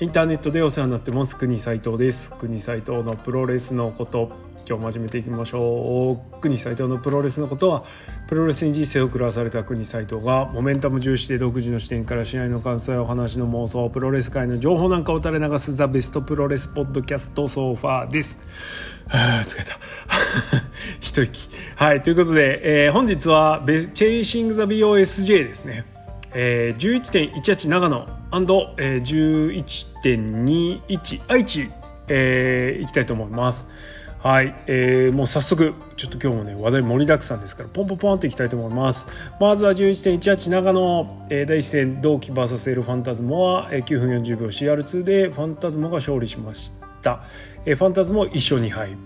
インターネットでお世話になってます国斉藤です。国斉藤のプロレスのこと、今日も始めていきましょう。国斉藤のプロレスのことは、プロレスに人生を狂わされた国斉藤がモメンタム重視で独自の視点から試合の感想やお話の妄想、プロレス界の情報なんかを垂れ流すザ・ベストプロレスポッドキャストソファーです。疲れた一息。はい、ということで、本日は Chasing the BOSJ ですね。11.18 長野 11.21 愛知、行きたいと思います。はい、もう早速ちょっと今日もね話題盛りだくさんですからポンポンポンっていきたいと思います。まずは 11.18 長野、第1戦同期 VS エルファンタズモは、9分40秒 CR2 でファンタズモが勝利しました。ファンタズモ1勝2敗、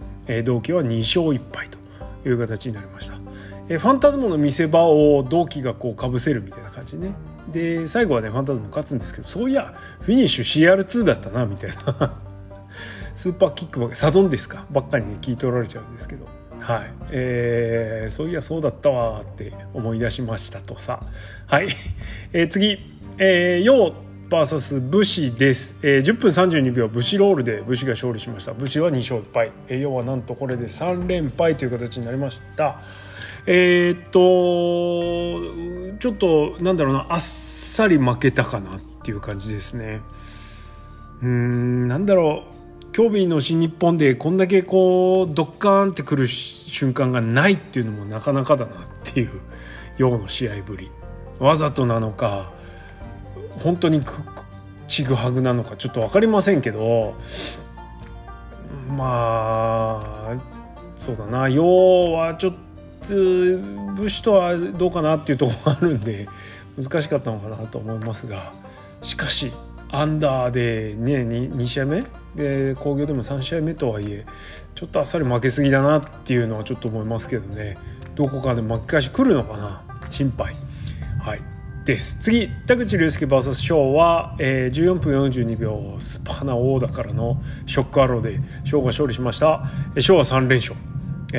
同期は2勝1敗という形になりました。ファンタズモの見せ場を同期がこうかぶせるみたいな感じね。で最後はねファンタズモ勝つんですけど、そういやフィニッシュ CR2 だったなみたいなスーパーキックばっかりサドンですかばっかりね聞いておられちゃうんですけど、はい、そういやそうだったわって思い出しましたとさ。はい次、ヨウVS 武士です。10分32秒武士ロールで武士が勝利しました。武士は2勝1敗、要はなんとこれで3連敗という形になりました。ちょっとなんだろうな、あっさり負けたかなっていう感じですね。なんだろう、競技の新日本でこんだけこうドッカーンってくる瞬間がないっていうのもなかなかだなっていうような試合ぶり、わざとなのか本当にちぐはぐなのかちょっと分かりませんけど、まあそうだな、要はちょっと武士とはどうかなっていうところがあるんで難しかったのかなと思いますが、しかしアンダーで、ね、2試合目で興行でも3試合目とはいえちょっとあっさり負けすぎだなっていうのはちょっと思いますけどね。どこかで巻き返し来るのかな、心配、はいです。次、田口竜介 VS 翔は、14分42秒スパナオーダからのショックアローで翔が勝利しました。翔は3連勝、田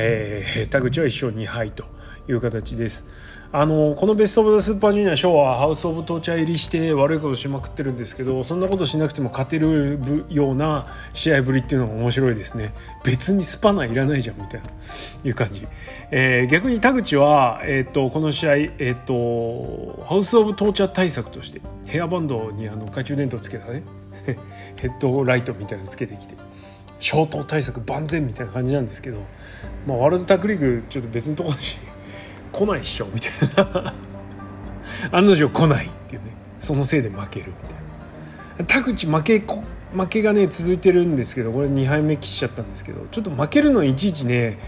口は1勝2敗という形です。このベストオブザスーパージュニア翔はハウスオブトーチャー入りして悪いことしまくってるんですけど、そんなことしなくても勝てるような試合ぶりっていうのが面白いですね。別にスパナいらないじゃんみたいないう感じ、逆に田口は、この試合、ハウスオブトーチャー対策としてヘアバンドに懐中電灯つけたねヘッドライトみたいなのつけてきて消灯対策万全みたいな感じなんですけど、まあ、ワールドタッグリーグちょっと別のところだし来ないっしょみたいな案の定来ないっていうね、そのせいで負けるみたいな。田口負けがね続いてるんですけど、これ2敗目きちゃったんですけど、ちょっと負けるのにいちいちね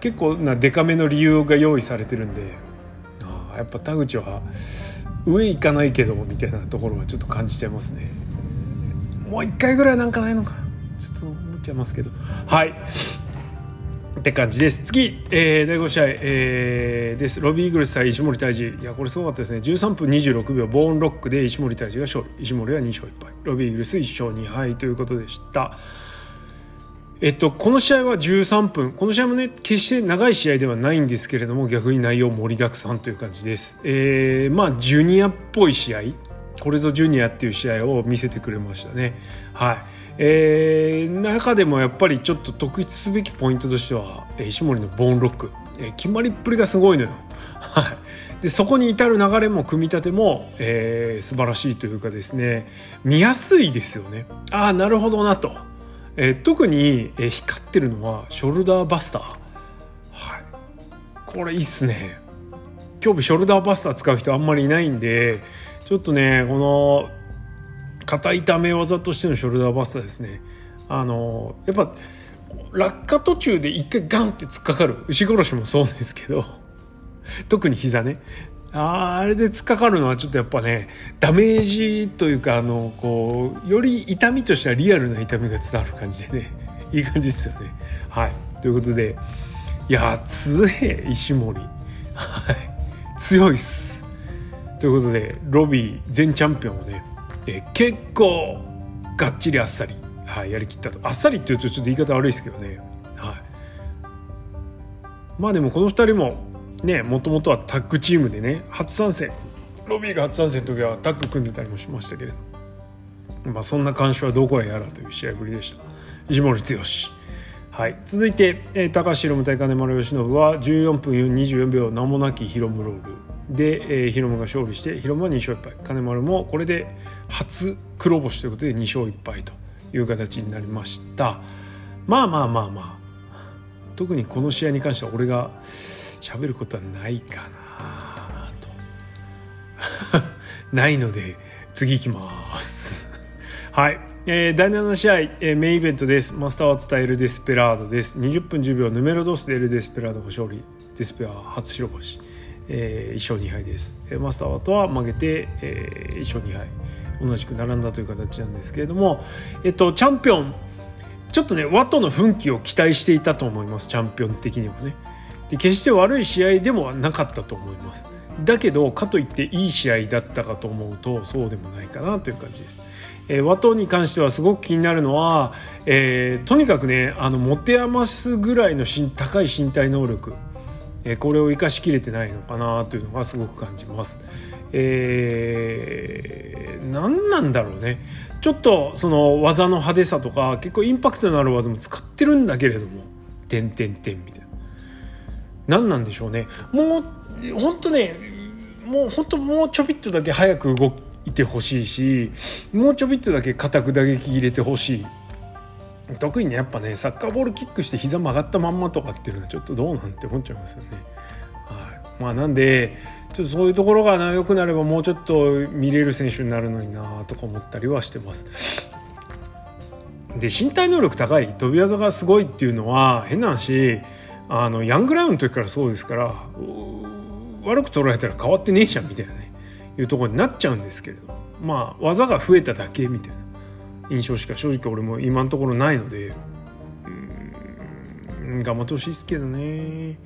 結構なデカめの理由が用意されてるんで、やっぱ田口は上行かないけどみたいなところはちょっと感じちゃいますね。もう1回ぐらいなんかないのかちょっと思っちゃいますけど、はいって感じです。次、第5試合、です。ロビーイーグルス対石森泰治、いやこれすごかったですね。13分26秒ボーンロックで石森泰治が勝利、石森は2勝1敗、ロビーイーグルス1勝2敗ということでした。この試合は13分、この試合もね決して長い試合ではないんですけれども、逆に内容盛りだくさんという感じです。まあジュニアっぽい試合、これぞジュニアっていう試合を見せてくれましたね。はい、中でもやっぱりちょっと特筆すべきポイントとしては石森のボーンロック、決まりっぷりがすごいのよでそこに至る流れも組み立ても、素晴らしいというかですね、見やすいですよね。ああなるほどなと、特に、光ってるのはショルダーバスター、はい、これいいっすね。今日ショルダーバスター使う人あんまりいないんで、ちょっとねこの肩痛め技としてのショルダーバスターですね。やっぱ落下途中で一回ガンって突っかかる、牛殺しもそうですけど特に膝ね、 あれで突っかかるのはちょっとやっぱねダメージというか、こうより痛みとしてはリアルな痛みが伝わる感じでねいい感じですよね。はい、ということで、いや強え石森、はい強いっすということで、ロビー全チャンピオンをね結構がっちりあっさり、はい、やりきったと。あっさりって言うとちょっと言い方悪いですけどね、はい、まあでもこの2人もねもともとはタッグチームでね初参戦、ロビーが初参戦の時はタッグ組んでたりもしましたけれど、まあ、そんな感触はどこへやらという試合ぶりでした。石森剛、はい、続いて、高橋宏夢対金丸義信は14分24秒名もなきヒロムロールで、ヒロムが勝利してヒロムは2勝1敗、金丸もこれで初黒星ということで2勝1敗という形になりました。まあ特にこの試合に関しては俺が喋ることはないかなとないので次行きますはい、第7試合、メインイベントです。マスターワッツ対エルデスペラードです。20分10秒ヌメロドスでエルデスペラードが勝利、デスペラード初白星、1勝2敗です。マスターワッツは負けて、1勝2敗同じく並んだという形なんですけれども、チャンピオンちょっとねワットの奮起を期待していたと思います。チャンピオン的にはね、で決して悪い試合でもなかったと思います。だけどかといっていい試合だったかと思うとそうでもないかなという感じです。ワトに関してはすごく気になるのは、とにかくね持て余すぐらいの高い身体能力、これを生かしきれてないのかなというのがすごく感じます。何なんだろうね。ちょっとその技の派手さとか結構インパクトのある技も使ってるんだけれどもみたいな、何なんでしょうね。もうちょびっとだけ早く動いてほしいし、もうちょびっとだけ固く打撃入れてほしい。特にねやっぱねサッカーボールキックして膝曲がったまんまとかっていうのはちょっとどうなんて思っちゃいますよね。はい、まあなんでちょっとそういうところが良くなればもうちょっと見れる選手になるのになとか思ったりはしてます。で身体能力高い、飛び技がすごいっていうのは変な話ヤングラウンの時からそうですから、悪く捉えたら変わってねえじゃんみたいなねいうところになっちゃうんですけれど、まあ技が増えただけみたいな印象しか正直俺も今のところないので、頑張ってほしいですけどね。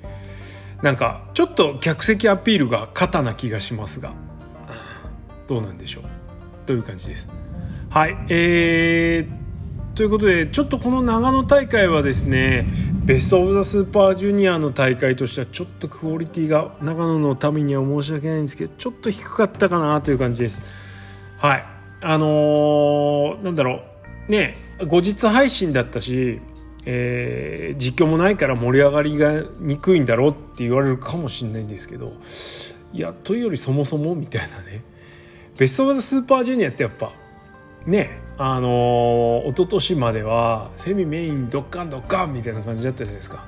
なんかちょっと客席アピールが肩な気がしますがどうなんでしょうという感じです。はい、ということでちょっとこの長野大会はですねベストオブザスーパージュニアの大会としてはちょっとクオリティが長野のためには申し訳ないんですけどちょっと低かったかなという感じです。はい、なんだろうね、後日配信だったし、実況もないから盛り上がりがにくいんだろうって言われるかもしれないんですけど、いやというよりそもそもみたいなね、ベストオブザスーパージュニアってやっぱね一昨年まではセミメインドッカンドッカンみたいな感じだったじゃないですか。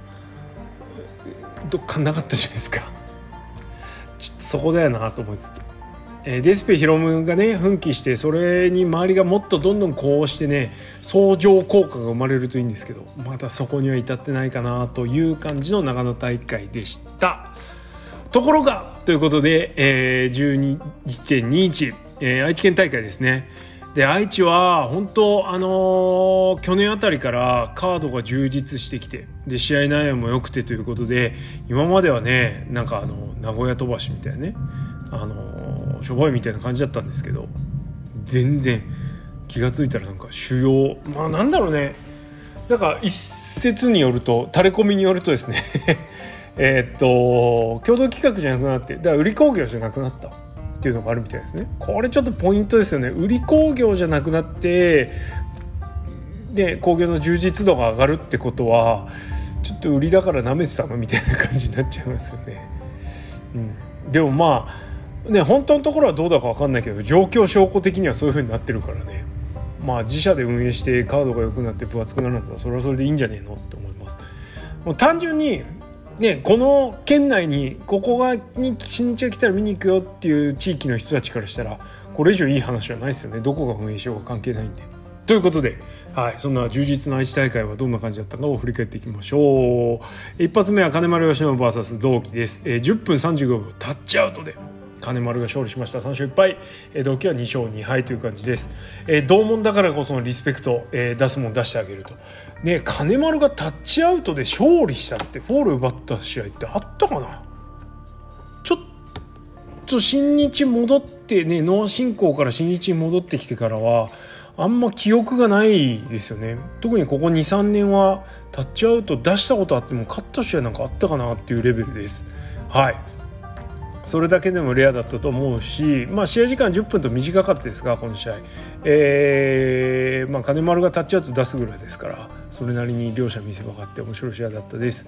ドッカンなかったじゃないですか。ちょっとそこだよなと思いつつ、デスペヒロムがね奮起して、それに周りがもっとどんどんこうしてね相乗効果が生まれるといいんですけど、まだそこには至ってないかなという感じの長野大会でした。ところがということで、12.21、愛知県大会ですね。で愛知は本当去年あたりからカードが充実してきて、で試合内容も良くてということで、今まではねなんか名古屋飛ばしみたいなねしょぼいみたいな感じだったんですけど、全然気がついたらなんか主要なんだろうね、なんか一説によると垂れ込みによるとですね共同企画じゃなくなって、だから売り工業じゃなくなったっていうのがあるみたいですね。これちょっとポイントですよね。売り工業じゃなくなってで工業の充実度が上がるってことはちょっと売りだから舐めてたのみたいな感じになっちゃいますよね。でも本当のところはどうだか分かんないけど、状況証拠的にはそういう風になってるからね、自社で運営してカードが良くなって分厚くなるんだったらそれはそれでいいんじゃねえのって思います。もう単純にね、この県内にここに新日が来たら見に行くよっていう地域の人たちからしたらこれ以上いい話はないですよね。どこが運営しようが関係ないんで。ということで、はい、そんな充実の愛知大会はどんな感じだったかを振り返っていきましょう。一発目は金丸義信 vs 同期です。10分35秒タッチアウトで金丸が勝利しました。3勝1敗、同期は2勝2敗という感じです。同門だからこそのリスペクト、出すもん出してあげると、ね、金丸がタッチアウトで勝利したってフォール奪った試合ってあったかな。ちょっと新日戻ってね、ノア進行から新日に戻ってきてからはあんま記憶がないですよね。特にここ 2,3 年はタッチアウト出したことあっても勝った試合なんかあったかなっていうレベルです。はい、それだけでもレアだったと思うし、まあ、試合時間10分と短かったですが、この試合、まあ、金丸がタッチアウト出すぐらいですから、それなりに両者見せ場があって面白い試合だったです。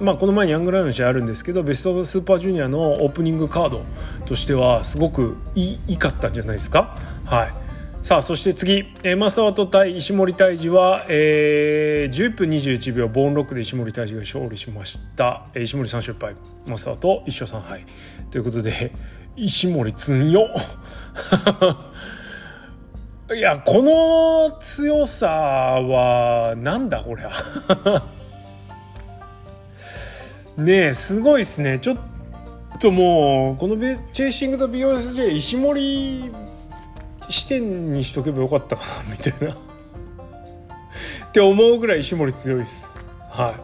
まあ、この前にヤングライオンの試合あるんですけど、ベストスーパージュニアのオープニングカードとしてはすごくいかったんじゃないですか。はい。さあ、そして次、マサワト対石森泰治は、11分21秒ボーンロックで石森泰治が勝利しました。石森3勝1敗マサワト1勝3敗ということで、石森強いや、この強さはなんだこりゃねえ、すごいですね。ちょっともうこのチェイシングと BOSJ 石森視点にしとけばよかったかなみたいなって思うぐらい石森強いです。は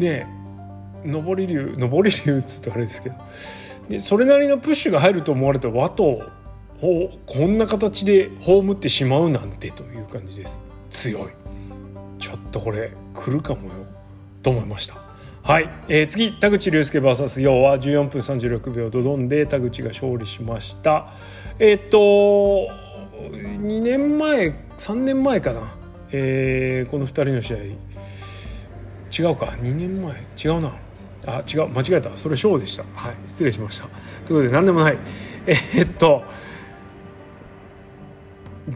い。ねえ、上り竜っつってあれですけど、でそれなりのプッシュが入ると思われた和とこんな形で葬ってしまうなんてという感じです。強い。ちょっとこれ来るかもよと思いました。はい。次、田口竜介 VS ヨウは14分36秒ドドンで田口が勝利しました。2年前3年前かな、この2人の試合違うか2年前違うなあ違う間違えたそれショーでした。はい、失礼しました。ということで何でもない。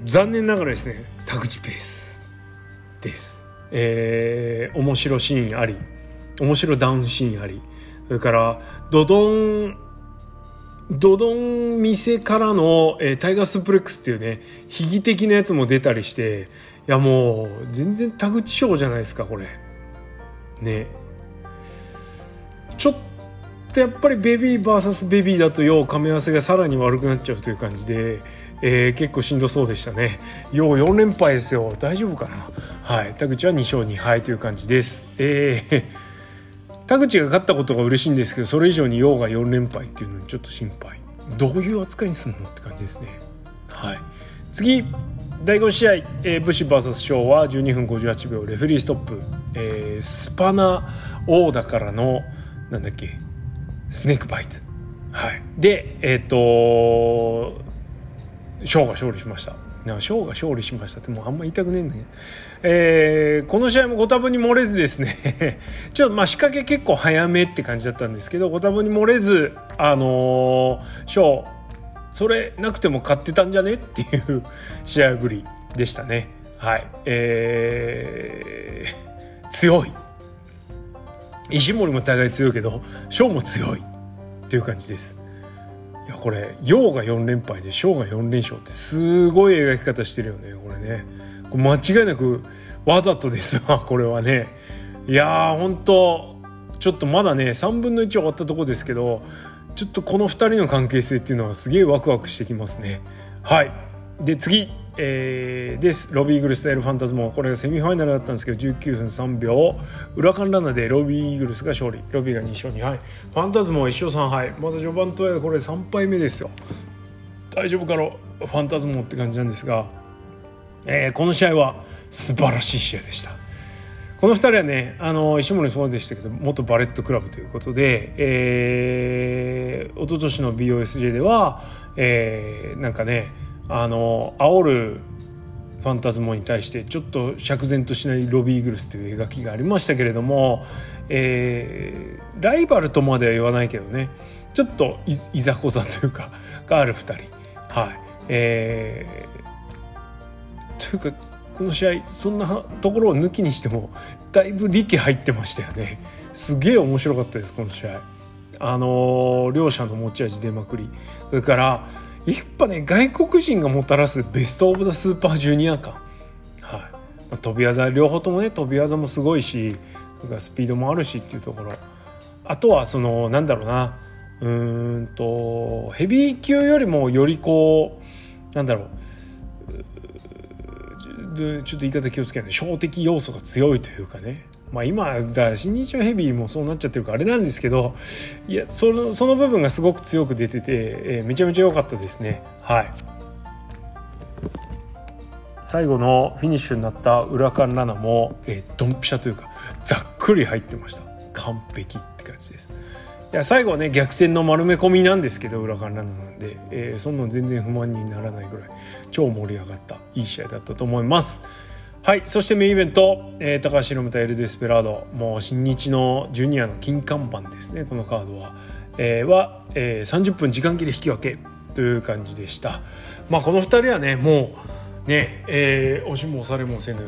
残念ながらですね、田口ペースです、面白シーンあり、面白ダウンシーンあり、それからドドン店からの、タイガースプレックスっていうね、悲劇的なやつも出たりして、いやもう全然田口賞じゃないですかこれね。ちょっとやっぱりベビー vs ベビーだとよう噛み合わせがさらに悪くなっちゃうという感じで、結構しんどそうでしたね。よう4連敗ですよ。大丈夫かな。はい、田口は2勝2敗という感じです。田口が勝ったことが嬉しいんですけど、それ以上にヨウが4連敗っていうのにちょっと心配。どういう扱いにするのって感じですね。はい。次、第5試合、ブシ VS ショウは12分58秒レフェリーストップ、スパナ王だからのなんだっけスネークバイト、はい、でショウが勝利しました。ショウが勝利しましたってもうあんま言いたくねえんだけど、この試合もご多分に漏れずですねちょっとまあ仕掛け結構早めって感じだったんですけど、ご多分に漏れずショウそれなくても勝ってたんじゃねっていう試合ぶりでしたね。はい、強い。石森も互い強いけどショウも強いっていう感じです。いやこれヨウが4連敗でショウが4連勝ってすごい描き方してるよねこれね。これ間違いなくわざとですわこれはね。いやーほんとちょっとまだね3分の1終わったとこですけど、ちょっとこの2人の関係性っていうのはすげえワクワクしてきますね。はい。で次、です。ロビーイーグルス対ファンタズモン、これがセミファイナルだったんですけど、19分3秒裏カンランナーでロビーイーグルスが勝利。ロビーが2勝2敗ファンタズモンは1勝3敗。また序盤とはこれ3敗目ですよ。大丈夫かろファンタズモンって感じなんですが、この試合は素晴らしい試合でした。この2人はね、石森そうでしたけど元バレットクラブということで、一昨年の BOSJ では、なんかね煽るファンタズモに対してちょっと釈然としないロビーイーグルスという描きがありましたけれども、ライバルとまでは言わないけどね、ちょっと いざこざというかがある2人、はい、というかこの試合そんなところを抜きにしてもだいぶ力入ってましたよね。すげえ面白かったですこの試合。両者の持ち味出まくり、それからやっぱね外国人がもたらすベストオブザスーパージュニア感、はいまあ、飛び技両方ともね飛び技もすごいし、それからスピードもあるしっていうところ、あとはそのなんだろうな、ヘビー級よりもよりこうなんだろう、ちょっと言い方気をつけない、小的要素が強いというかね、まあ、今だから新日ヘビーもそうなっちゃってるからあれなんですけど、いやその部分がすごく強く出てて、めちゃめちゃ良かったですね。はい。最後のフィニッシュになったウラカンラナもドンピシャというかざっくり入ってました。完璧ってって感じです。いや最後はね逆転の丸め込みなんですけど裏から7なんで、そんなの全然不満にならないぐらい超盛り上がったいい試合だったと思います。はい、そしてメインイベント、高橋宏夢対エル・デスペラード、もう新日のジュニアの金看板ですね、このカードは、30分時間切れ引き分けという感じでした。まあ、この2人はねもうね、押しも押されもせぬ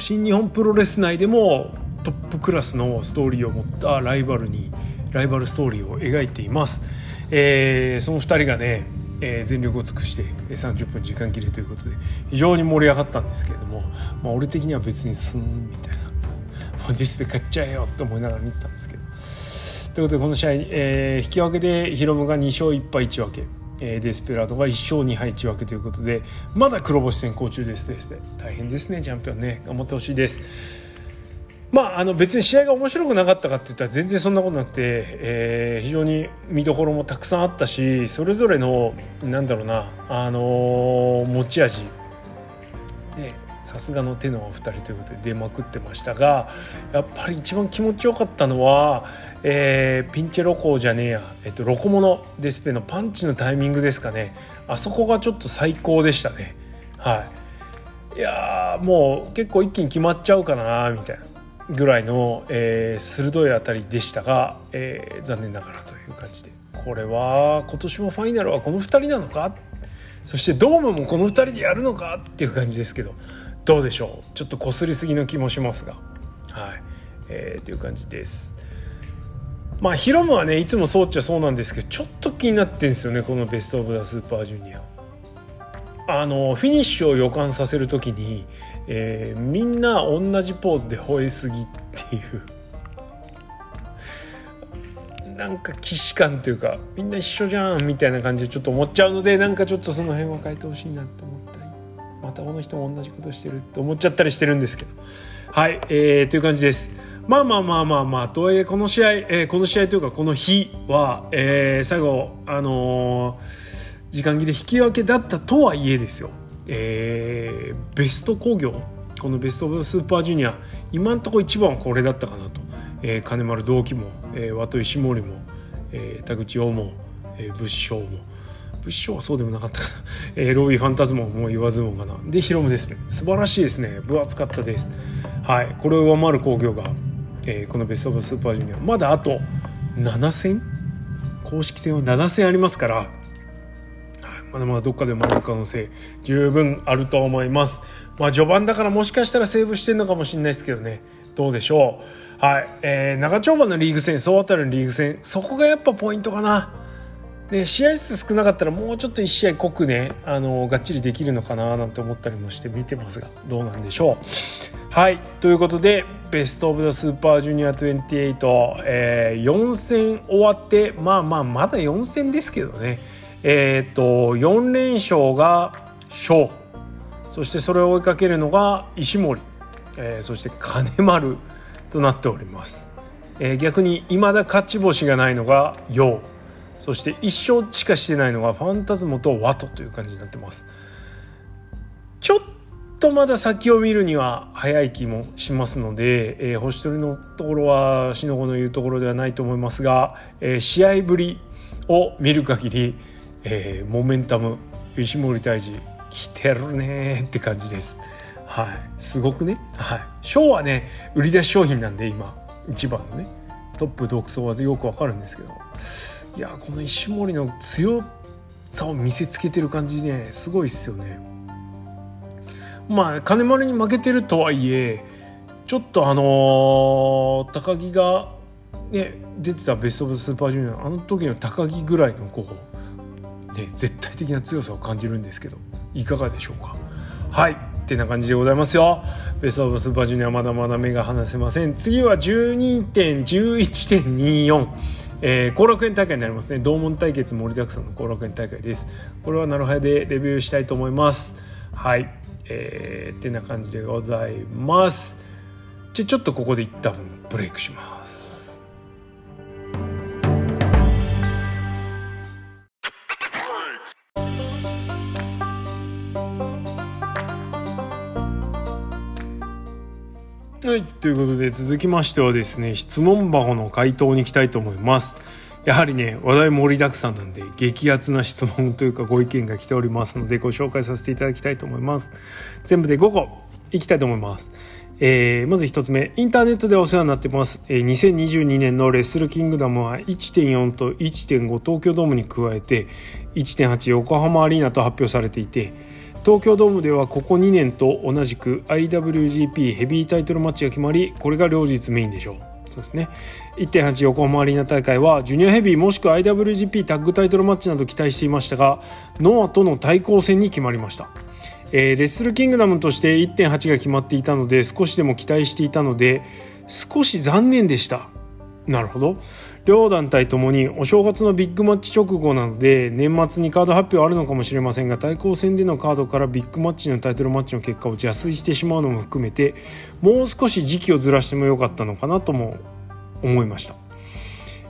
新日本プロレス内でもトップクラスのストーリーを持ったライバルストーリーを描いています。その2人がね、全力を尽くして30分時間切れということで非常に盛り上がったんですけれども、まあ、俺的には別にスーンみたいなディスペ買っちゃえよと思いながら見てたんですけど、ということでこの試合、引き分けでヒロムが2勝1敗1分け、デスペラードが1勝2敗1分けということでまだ黒星先行中です。デスペ大変ですね、チャンピオンね頑張ってほしいです。まあ、別に試合が面白くなかったかっていったら全然そんなことなくて、非常に見どころもたくさんあったし、それぞれのなんだろうな、持ち味さすがの手のお二人ということで出まくってましたが、やっぱり一番気持ちよかったのは、ピンチェロコじゃねえや、ロコモのデスペのパンチのタイミングですかね。あそこがちょっと最高でしたね。はい、いやもう結構一気に決まっちゃうかなみたいなぐらいの、鋭い当たりでしたが、残念ながらという感じで、これは今年もファイナルはこの2人なのか、そしてドームもこの2人でやるのかっていう感じですけど、どうでしょう、ちょっとこすりすぎの気もしますが、はい、という感じです。まあヒロムはねいつもそうっちゃそうなんですけど、ちょっと気になってんですよね、このベストオブザスーパージュニア、フィニッシュを予感させるときに、みんな同じポーズで吠えすぎっていうなんか既視感というかみんな一緒じゃんみたいな感じでちょっと思っちゃうので、なんかちょっとその辺は変えてほしいなと思ったり、またこの人も同じことしてるって思っちゃったりしてるんですけど、はい、という感じです。まあとはいえこの試合、というかこの日は、最後時間切れ引き分けだったとはいえですよ、ベスト興行、このベストオブスーパージュニア今のところ一番はこれだったかなと、金丸同期も、和戸石森も、田口王も、物証はそうでもなかったかな、ロビーファンタズモも言わずもかなでヒロムですね、素晴らしいですね、分厚かったです。はい、これを上回る興行が、このベストオブスーパージュニアまだあと7戦公式戦は7戦ありますから、まだまだどっかで回る可能性十分あると思います。まあ、序盤だからもしかしたらセーブしてるのかもしれないですけどね、どうでしょう。はい、長丁場のリーグ戦、総当たりのリーグ戦、そこがやっぱポイントかな。で試合数少なかったらもうちょっと1試合濃くね、がっちりできるのかななんて思ったりもして見てますが、どうなんでしょう。はい、ということでベストオブザスーパージュニア28、4戦終わって、まだ4戦ですけどね、4連勝が翔、そしてそれを追いかけるのが石森、そして金丸となっております。逆にいまだ勝ち星がないのが陽、そして1勝しかしてないのがファンタズモとワトという感じになってます。ちょっとまだ先を見るには早い気もしますので、星取りのところはしのごの言うところではないと思いますが、試合ぶりを見る限り、モメンタム石森大治来てるねって感じです。はい、すごくね、はい、ショーはね売り出し商品なんで今一番のねトップ独走はよくわかるんですけど、いやこの石森の強さを見せつけてる感じね、すごいっすよね。まあ金丸に負けてるとはいえちょっと高木がね出てたベストオブスーパージュニア、あの時の高木ぐらいの候補ね、絶対的な強さを感じるんですけどいかがでしょうか。はいってな感じでございますよ。ベストオブスーパージュニアまだまだ目が離せません。次は 11.24、後楽園大会になりますね。同門対決盛りだくさんの後楽園大会です。これはなるはやでレビューしたいと思います。はい、ってな感じでございます。じゃあちょっとここで一旦ブレイクします。はい、ということで続きましてはですね、質問箱の回答に行きたいと思います。やはりね、話題盛りだくさんなんで激アツな質問というかご意見が来ておりますので、ご紹介させていただきたいと思います。全部で5個いきたいと思います。まず1つ目、インターネットでお世話になってます。2022年のレッスルキングダムは 1.4 と 1.5 東京ドームに加えて 1.8 横浜アリーナと発表されていて、東京ドームではここ2年と同じく IWGP ヘビータイトルマッチが決まり、これが両日メインでしょう。そうですね、1.8 横浜アリーナ大会はジュニアヘビーもしくは IWGP タッグタイトルマッチなど期待していましたが、ノアとの対抗戦に決まりました。レッスルキングダムとして 1.8 が決まっていたので少しでも期待していたので少し残念でした。なるほど、両団体ともにお正月のビッグマッチ直後なので年末にカード発表あるのかもしれませんが、対抗戦でのカードからビッグマッチのタイトルマッチの結果を邪推してしまうのも含めて、もう少し時期をずらしてもよかったのかなとも思いました。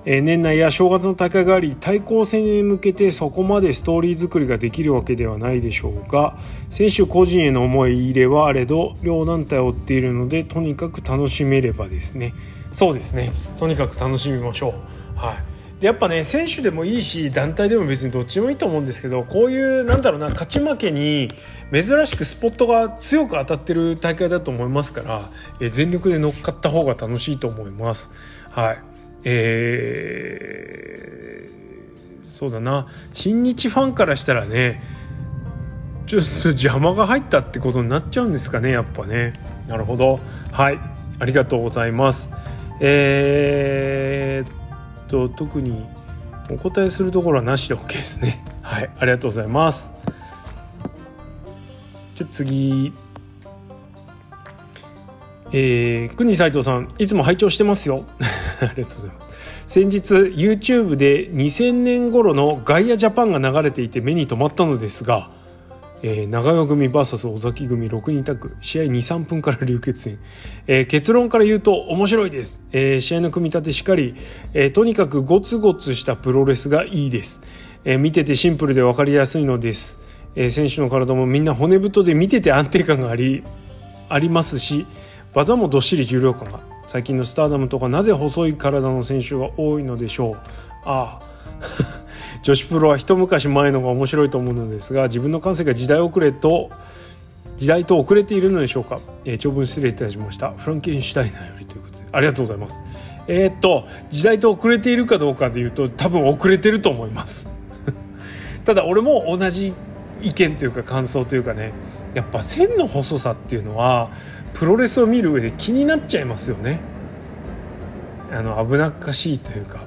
年内や正月の大会があり、対抗戦へ向けてそこまでストーリー作りができるわけではないでしょうが、選手個人への思い入れはあれど両団体を追っているので、とにかく楽しめればですね。そうですね、とにかく楽しみましょう。はい、でやっぱね、選手でもいいし団体でも別にどっちでもいいと思うんですけど、こういうなんだろうな、勝ち負けに珍しくスポットが強く当たってる大会だと思いますから、全力で乗っかった方が楽しいと思います。はい、そうだな、新日ファンからしたらね、ちょっと邪魔が入ったってことになっちゃうんですかね、やっぱね。なるほど、はい、ありがとうございます。特にお答えするところはなしで OK ですね。はい、ありがとうございます。じゃ次、国斉藤さん、いつも拝聴してますよありがとうございます。先日 YouTube で2000年頃のガイアジャパンが流れていて目に留まったのですが、長与組 vs 尾崎組6人タッグ、試合 2,3 分から流血戦。結論から言うと面白いです。試合の組み立てしかり、とにかくゴツゴツしたプロレスがいいです。見ててシンプルで分かりやすいのです。選手の体もみんな骨太で見てて安定感がありますし、技もどっしり重量感が。最近のスターダムとかなぜ細い体の選手が多いのでしょう。ああ女子プロは一昔前のが面白いと思うのですが、自分の感性が時代と遅れているのでしょうか。長文失礼いたしました。フランケンシュタイナーよりということで、ありがとうございます。時代と遅れているかどうかでいうと多分遅れてると思いますただ俺も同じ意見というか感想というかね、やっぱ線の細さっていうのはプロレスを見る上で気になっちゃいますよね。危なっかしいというか、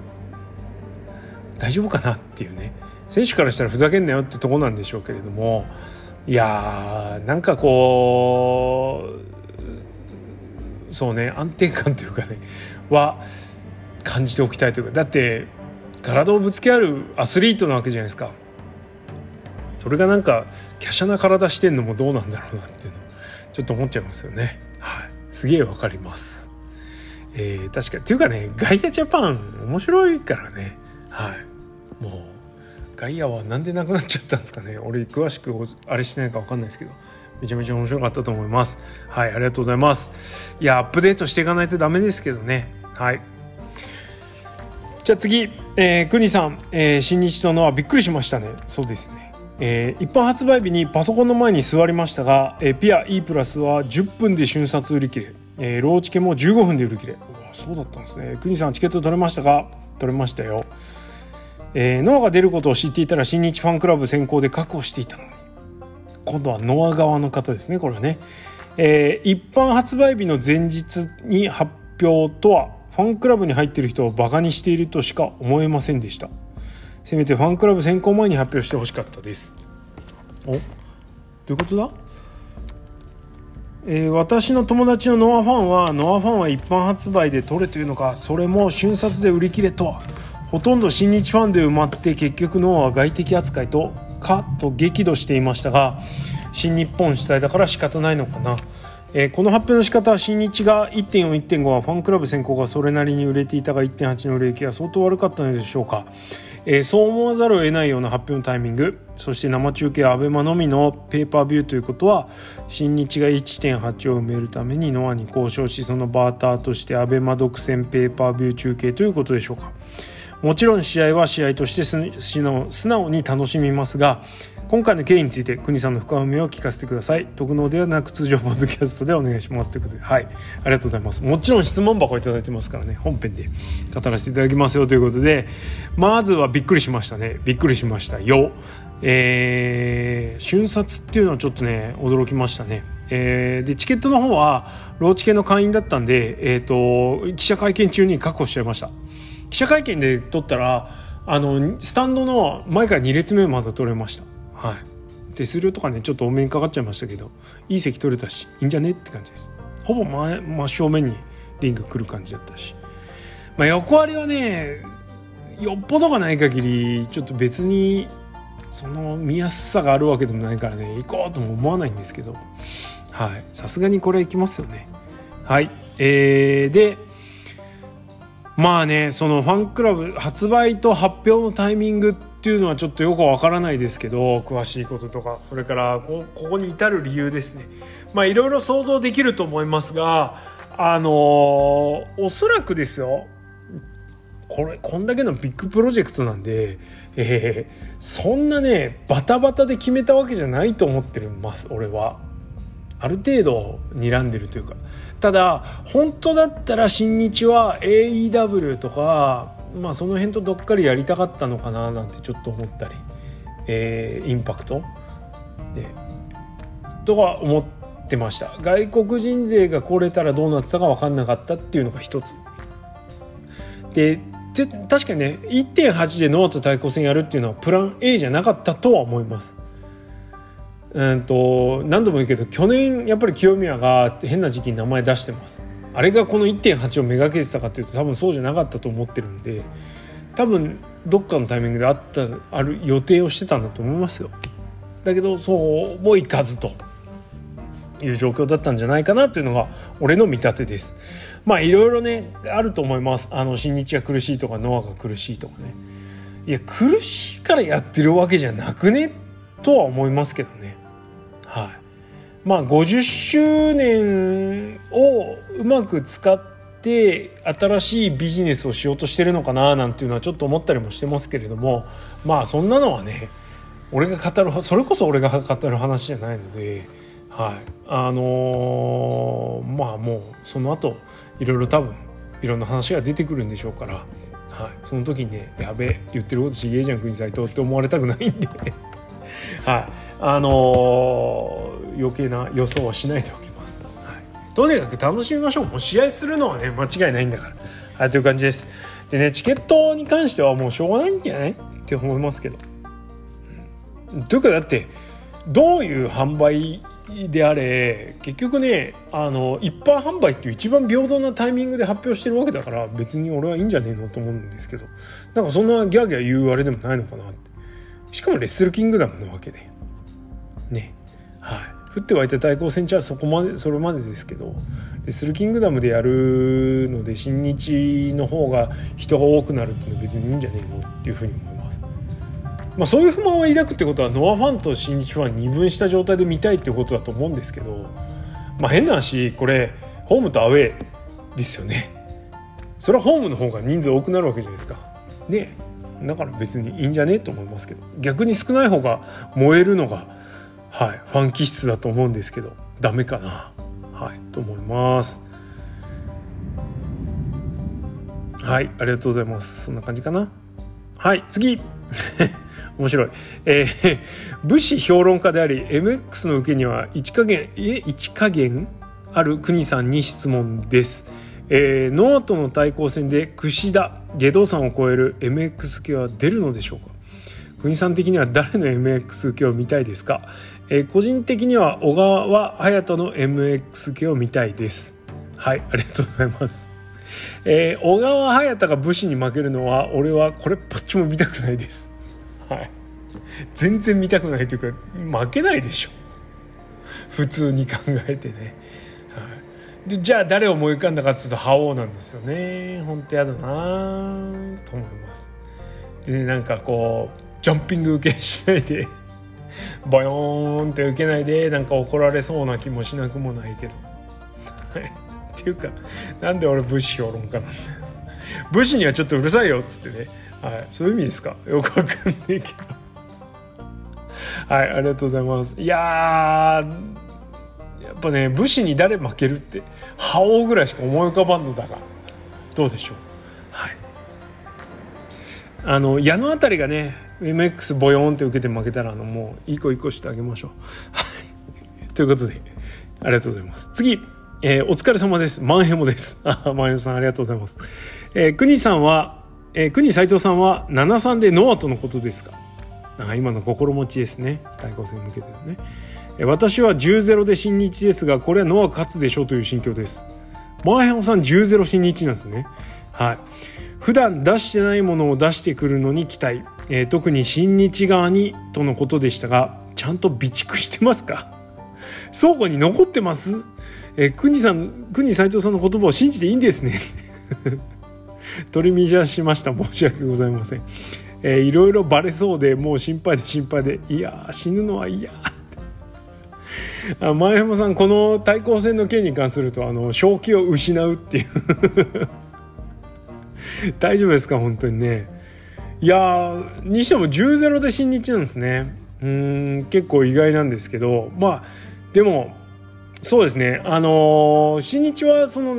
大丈夫かなっていうね、選手からしたらふざけんなよってとこなんでしょうけれども、いやーなんかこうそうね、安定感というかねは感じておきたいというか、だって体をぶつけ合うアスリートなわけじゃないですか。それがなんか華奢な体してんのもどうなんだろうなっていうのちょっと思っちゃいますよね。はい、すげえわかります。確かにというかね、ガイアジャパン面白いからね。はい、もうガイアはなんでなくなっちゃったんですかね。俺詳しくあれしてないかわかんないですけど、めちゃめちゃ面白かったと思います。はい、ありがとうございます。いや、アップデートしていかないとダメですけどね。はい。じゃあ次、くにさん、新日とのはびっくりしましたね。そうですね。一般発売日にパソコンの前に座りましたが、ピア E プラスは10分で瞬殺売り切れ、ローチケも15分で売り切れ。うわ、そうだったんですね。国さん、チケット取れましたか？取れましたよ。ノアが出ることを知っていたら新日ファンクラブ先行で確保していたのに。今度はノア側の方ですね、これはね。一般発売日の前日に発表とはファンクラブに入っている人をバカにしているとしか思えませんでした。せめてファンクラブ選考前に発表してほしかったです。お、どういうことだ。私の友達のノアファンは一般発売で取れというのか、それも瞬殺で売り切れとは。ほとんど新日ファンで埋まって、結局ノアは外敵扱いとかと激怒していましたが、新日本主体だから仕方ないのかな。この発表の仕方は新日が 1.4、1.5 はファンクラブ先行がそれなりに売れていたが 1.8 の売れ行きは相当悪かったのでしょうか、そう思わざるを得ないような発表のタイミング、そして生中継アベマのみのペーパービューということは新日が 1.8 を埋めるためにノアに交渉し、そのバーターとしてアベマ独占ペーパービュー中継ということでしょうか。もちろん試合は試合として素直に楽しみますが、今回の経緯について国さんの深みを聞かせてください。特納ではなく通常ポッドキャストでお願いしますということで、はい、ありがとうございます。もちろん質問箱いただいてますからね、本編で語らせていただきますよということで、まずはびっくりしましたね。びっくりしましたよ。瞬殺っていうのはちょっとね驚きましたね。でチケットの方はローチ系の会員だったんで、記者会見中に確保しちゃいました。記者会見で取ったらスタンドの前から2列目まで取れました。はい、手数料とかねちょっと多めにかかっちゃいましたけど、いい席取れたしいいんじゃねって感じです。ほぼ真正面にリング来る感じだったし、まあ、横割りはねよっぽどがない限りちょっと別にその見やすさがあるわけでもないからね、行こうとも思わないんですけど、はい、さすがにこれ行きますよね。はい、でまあね、そのファンクラブ発売と発表のタイミングっていうのはちょっとよくわからないですけど、詳しいこととか、それからここに至る理由ですね、まあいろいろ想像できると思いますが、おそらくですよ、こんだけのビッグプロジェクトなんで、そんなねバタバタで決めたわけじゃないと思ってます俺は。ある程度睨んでるというか、ただ本当だったら新日は AEW とかまあその辺とどっかりやりたかったのかななんてちょっと思ったり、インパクトでとか思ってました。外国人勢が来れたらどうなってたか分かんなかったっていうのが一つで、確かにね 1.8 でノアと対抗戦やるっていうのはプラン A じゃなかったとは思います。何度も言うけど去年やっぱり清宮が変な時期に名前出してます。あれがこの 1.8 をめがけてたかっていうと多分そうじゃなかったと思ってるんで、多分どっかのタイミングである予定をしてたんだと思いますよ。だけどそうもいかずという状況だったんじゃないかなというのが俺の見立てです。まあいろいろねあると思います。新日が苦しいとかノアが苦しいとかね、いや苦しいからやってるわけじゃなくねとは思いますけどね。はい、まあ、50周年をうまく使って新しいビジネスをしようとしてるのかななんていうのはちょっと思ったりもしてますけれども、まあそんなのはねそれこそ俺が語る話じゃないので、はい、まあもうその後いろいろ多分いろんな話が出てくるんでしょうから、はい、その時にねやべえ言ってることちげえじゃん国斎藤って思われたくないんではい余計な予想はしないでおきます。はい、とにかく楽しみましょう。もう試合するのはね間違いないんだから、はい、という感じです。でねチケットに関してはもうしょうがないんじゃないって思いますけど、というかだってどういう販売であれ結局ね一般販売っていう一番平等なタイミングで発表してるわけだから、別に俺はいいんじゃねえのと思うんですけど、なんかそんなギャーギャー言うあれでもないのかなって。しかもレッスルキングダムなわけでね、はい、降って湧いた対抗戦じゃそれまでですけど、レスルキングダムでやるので新日の方が人が多くなるっていうのは別にいいんじゃねえのっていうふうに思います。まあ、そういう不満を抱くってことはノアファンと新日ファン二分した状態で見たいっていうことだと思うんですけど、まあ、変な話これホームとアウェーですよね。それはホームの方が人数多くなるわけじゃないですかね。だから別にいいんじゃねえと思いますけど、逆に少ない方が燃えるのがはい、ファン気質だと思うんですけどダメかな、はい、と思います。はい、ありがとうございます。そんな感じかな。はい、次面白い、武士評論家であり MX の受けには一加減ある国さんに質問です。ノアとの対抗戦で櫛田下道さんを超える MX 系は出るのでしょうか。国さん的には誰の MX 系を見たいですか。個人的には小川隼人の MX 系を見たいです。はい、ありがとうございます。小川隼人が武士に負けるのは俺はこれっぽっちも見たくないです。はい、全然見たくないというか負けないでしょ普通に考えてね。でじゃあ誰を思い浮かんだかっていうと覇王なんですよね。本当やだなと思います。で、ね、なんかこうジャンピング受けしないでバヨーンって受けないで、なんか怒られそうな気もしなくもないけどっていうか、なんで俺武士評論家なんだよ。武士にはちょっとうるさいよっつってね、はい、そういう意味ですか、よくわかんないけどはい、ありがとうございます。いやー、やっぱね、武士に誰負けるって覇王ぐらいしか思い浮かばんのだが、どうでしょう。はい、矢野あたりがね MX ボヨーンって受けて負けたらもういい子いい子してあげましょうということでありがとうございます。次、お疲れ様です、マンヘモです。マンヘモさんありがとうございます。国さんは、国斉藤さんは 7-3 でノアとのことですか。今の心持ちですね、対抗戦に向けてね。私は 10-0 で新日ですが、これはノア勝つでしょうという心境です。マンヘモさん 10-0 新日なんですね。はい、普段出してないものを出してくるのに期待、特に新日側にとのことでしたが、ちゃんと備蓄してますか、倉庫に残ってます。国斉藤さんの言葉を信じていいんですね取り乱しました、申し訳ございません。いろいろバレそうでもう心配でいや死ぬのは嫌前山さん、この対抗戦の件に関すると正気を失うっていう大丈夫ですか本当にね。いやにしても 10-0 で新日なんですね。結構意外なんですけど、まあでもそうですね、新日はその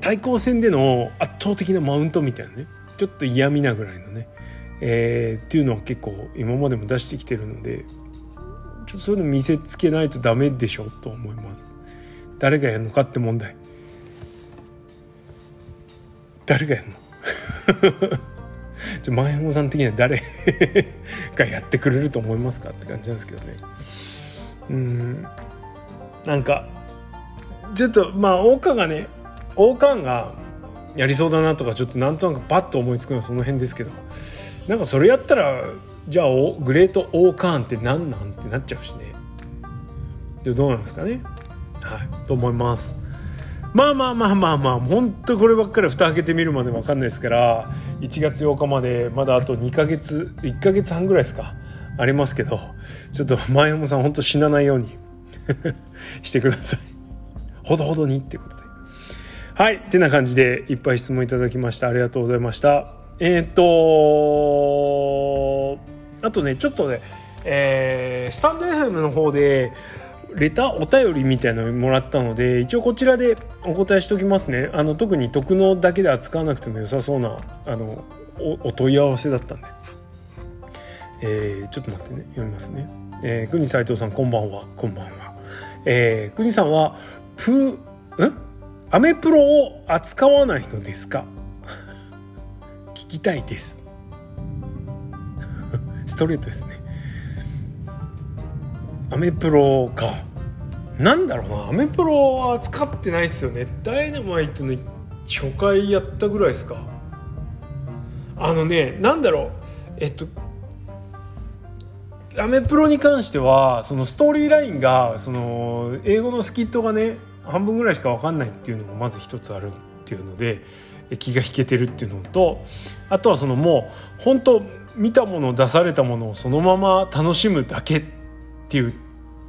対抗戦での圧倒的なマウントみたいなね、ちょっと嫌味なぐらいのね、っていうのは結構今までも出してきてるので、ちょっとそういうの見せつけないとダメでしょと思います。誰がやるのかって問題、誰がやるのマンヘモさん的には誰がやってくれると思いますかって感じなんですけどね。なんかちょっとまあ王冠がやりそうだなとか、ちょっとなんとなくパッと思いつくのはその辺ですけど、なんかそれやったらじゃあグレート王冠って何なんってなっちゃうしね。でどうなんですかね、はい、と思います。まあ本当こればっかり蓋開けてみるまで分かんないですから、1月8日までまだあと2ヶ月、1ヶ月半ぐらいですかありますけど、ちょっと前山さん本当死なないようにしてくださいほどほどにってことで、はいってな感じでいっぱい質問いただきました、ありがとうございました。あとねちょっとね、スタンドFMの方でレターお便りみたいなのもらったので、一応こちらでお答えしておきますね。特に特納だけで扱わなくても良さそうなお問い合わせだったんで、ちょっと待ってね、読みますね。国斉藤さんこんばんは、国さんはアメプロを扱わないのですか聞きたいですストレートですね。アメプロか、なんだろうな、アメプロは扱ってないですよね。ダイナマイトの初回やったぐらいですか。アメプロに関してはそのストーリーラインがその英語のスキットがね半分ぐらいしか分かんないっていうのがまず一つあるっていうので気が引けてるっていうのと、あとはそのもう本当見たもの出されたものをそのまま楽しむだけっていう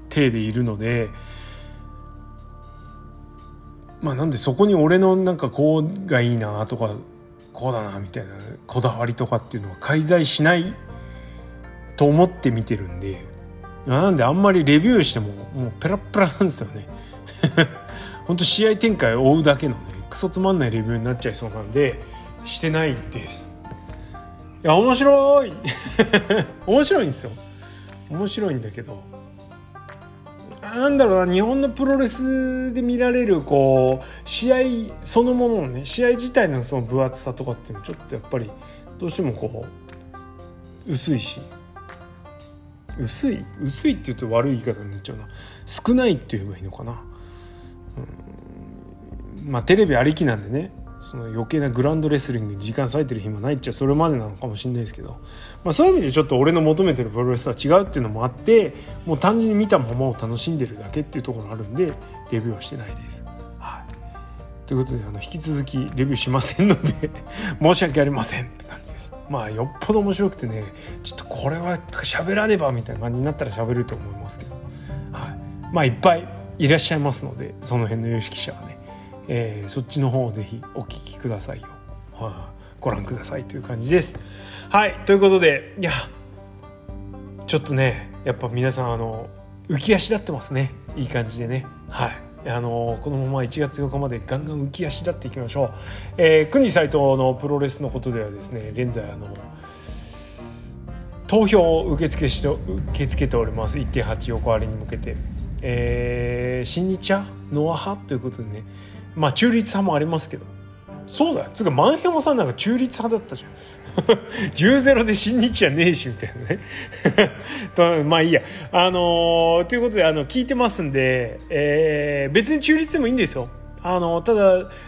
体でいるので、まあなんでそこに俺のなんかこうがいいなとかこうだなみたいなこだわりとかっていうのは介在しないと思って見てるんで、なんであんまりレビューしてももうペラペラなんですよね本当試合展開を追うだけのねクソつまんないレビューになっちゃいそうなんでしてないです。いや面白いんですよ、面白いんだけど、なんだろうな、日本のプロレスで見られるこう試合そのもののね、試合自体のその分厚さとかっていうのちょっとやっぱりどうしてもこう薄いっていうと悪い言い方になっちゃうな、少ないって言えばいいのかな、まあテレビありきなんでね、その余計なグランドレスリングに時間割いてる暇ないっちゃそれまでなのかもしれないですけど、まあ、そういう意味でちょっと俺の求めてるプロレスは違うっていうのもあって、もう単純に見たままを楽しんでるだけっていうところがあるんで、レビューをしてないです、はい、ということで引き続きレビューしませんので申し訳ありませんって感じです。まあよっぽど面白くてね、ちょっとこれは喋らねばみたいな感じになったら喋ると思いますけど、はい、まあいっぱいいらっしゃいますので、その辺の有識者はね、そっちの方をぜひお聞きくださいよ、ご覧くださいという感じです。はい、ということで、いやちょっとねやっぱ皆さん浮き足立ってますね、いい感じでね、はい、このまま1月8日までガンガン浮き足立っていきましょう。国際藤のプロレスのことではですね、現在投票を受け付けております。 1.8 横割りに向けて、新日派ノア派ということでね、まあ中立派もありますけど、そうだ、つかマンヘモさんなんか中立派だったじゃん10-0 で新日じゃねえしみたいなねと、まあいいや、ということで聞いてますんで、別に中立でもいいんですよ。ただ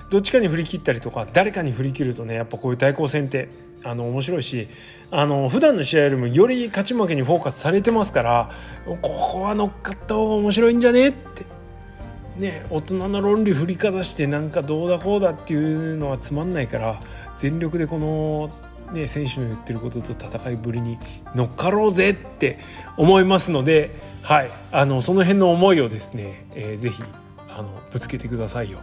どっちかに振り切ったりとか誰かに振り切るとね、やっぱこういう対抗戦って面白いし、普段の試合よりもより勝ち負けにフォーカスされてますから、ここは乗っかった方が面白いんじゃねってね、大人の論理振りかざしてなんかどうだこうだっていうのはつまんないから、全力でこの、ね、選手の言ってることと戦いぶりに乗っかろうぜって思いますので、はい、その辺の思いをですね、ぜひぶつけてくださいよ。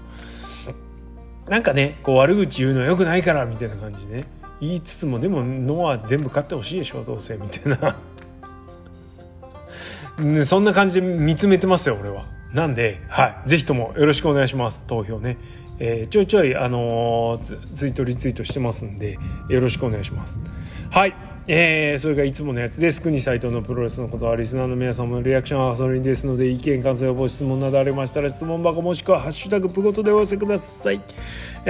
なんかねこう悪口言うのは良くないからみたいな感じで、ね、言いつつもでもノア全部勝ってほしいでしょどうせみたいな、ね、そんな感じで見つめてますよ俺は。なんで、はい、ぜひともよろしくお願いします。投票ね、ちょいちょい、ツイートリツイートしてますんでよろしくお願いします。はい、それがいつものやつです。国斉藤のプロレスのことはリスナーの皆様のリアクションはそれにですので、意見感想やご質問などありましたら質問箱もしくはハッシュタグプゴトでお寄せください。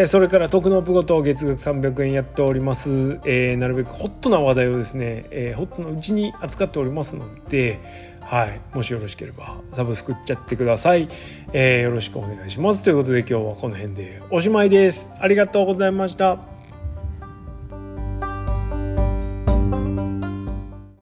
それから特納プゴト月額300円やっております。なるべくホットな話題をですね、ホットのうちに扱っておりますので、はい、もしよろしければサブスクっちゃってください、よろしくお願いします。ということで今日はこの辺でおしまいです。ありがとうございました。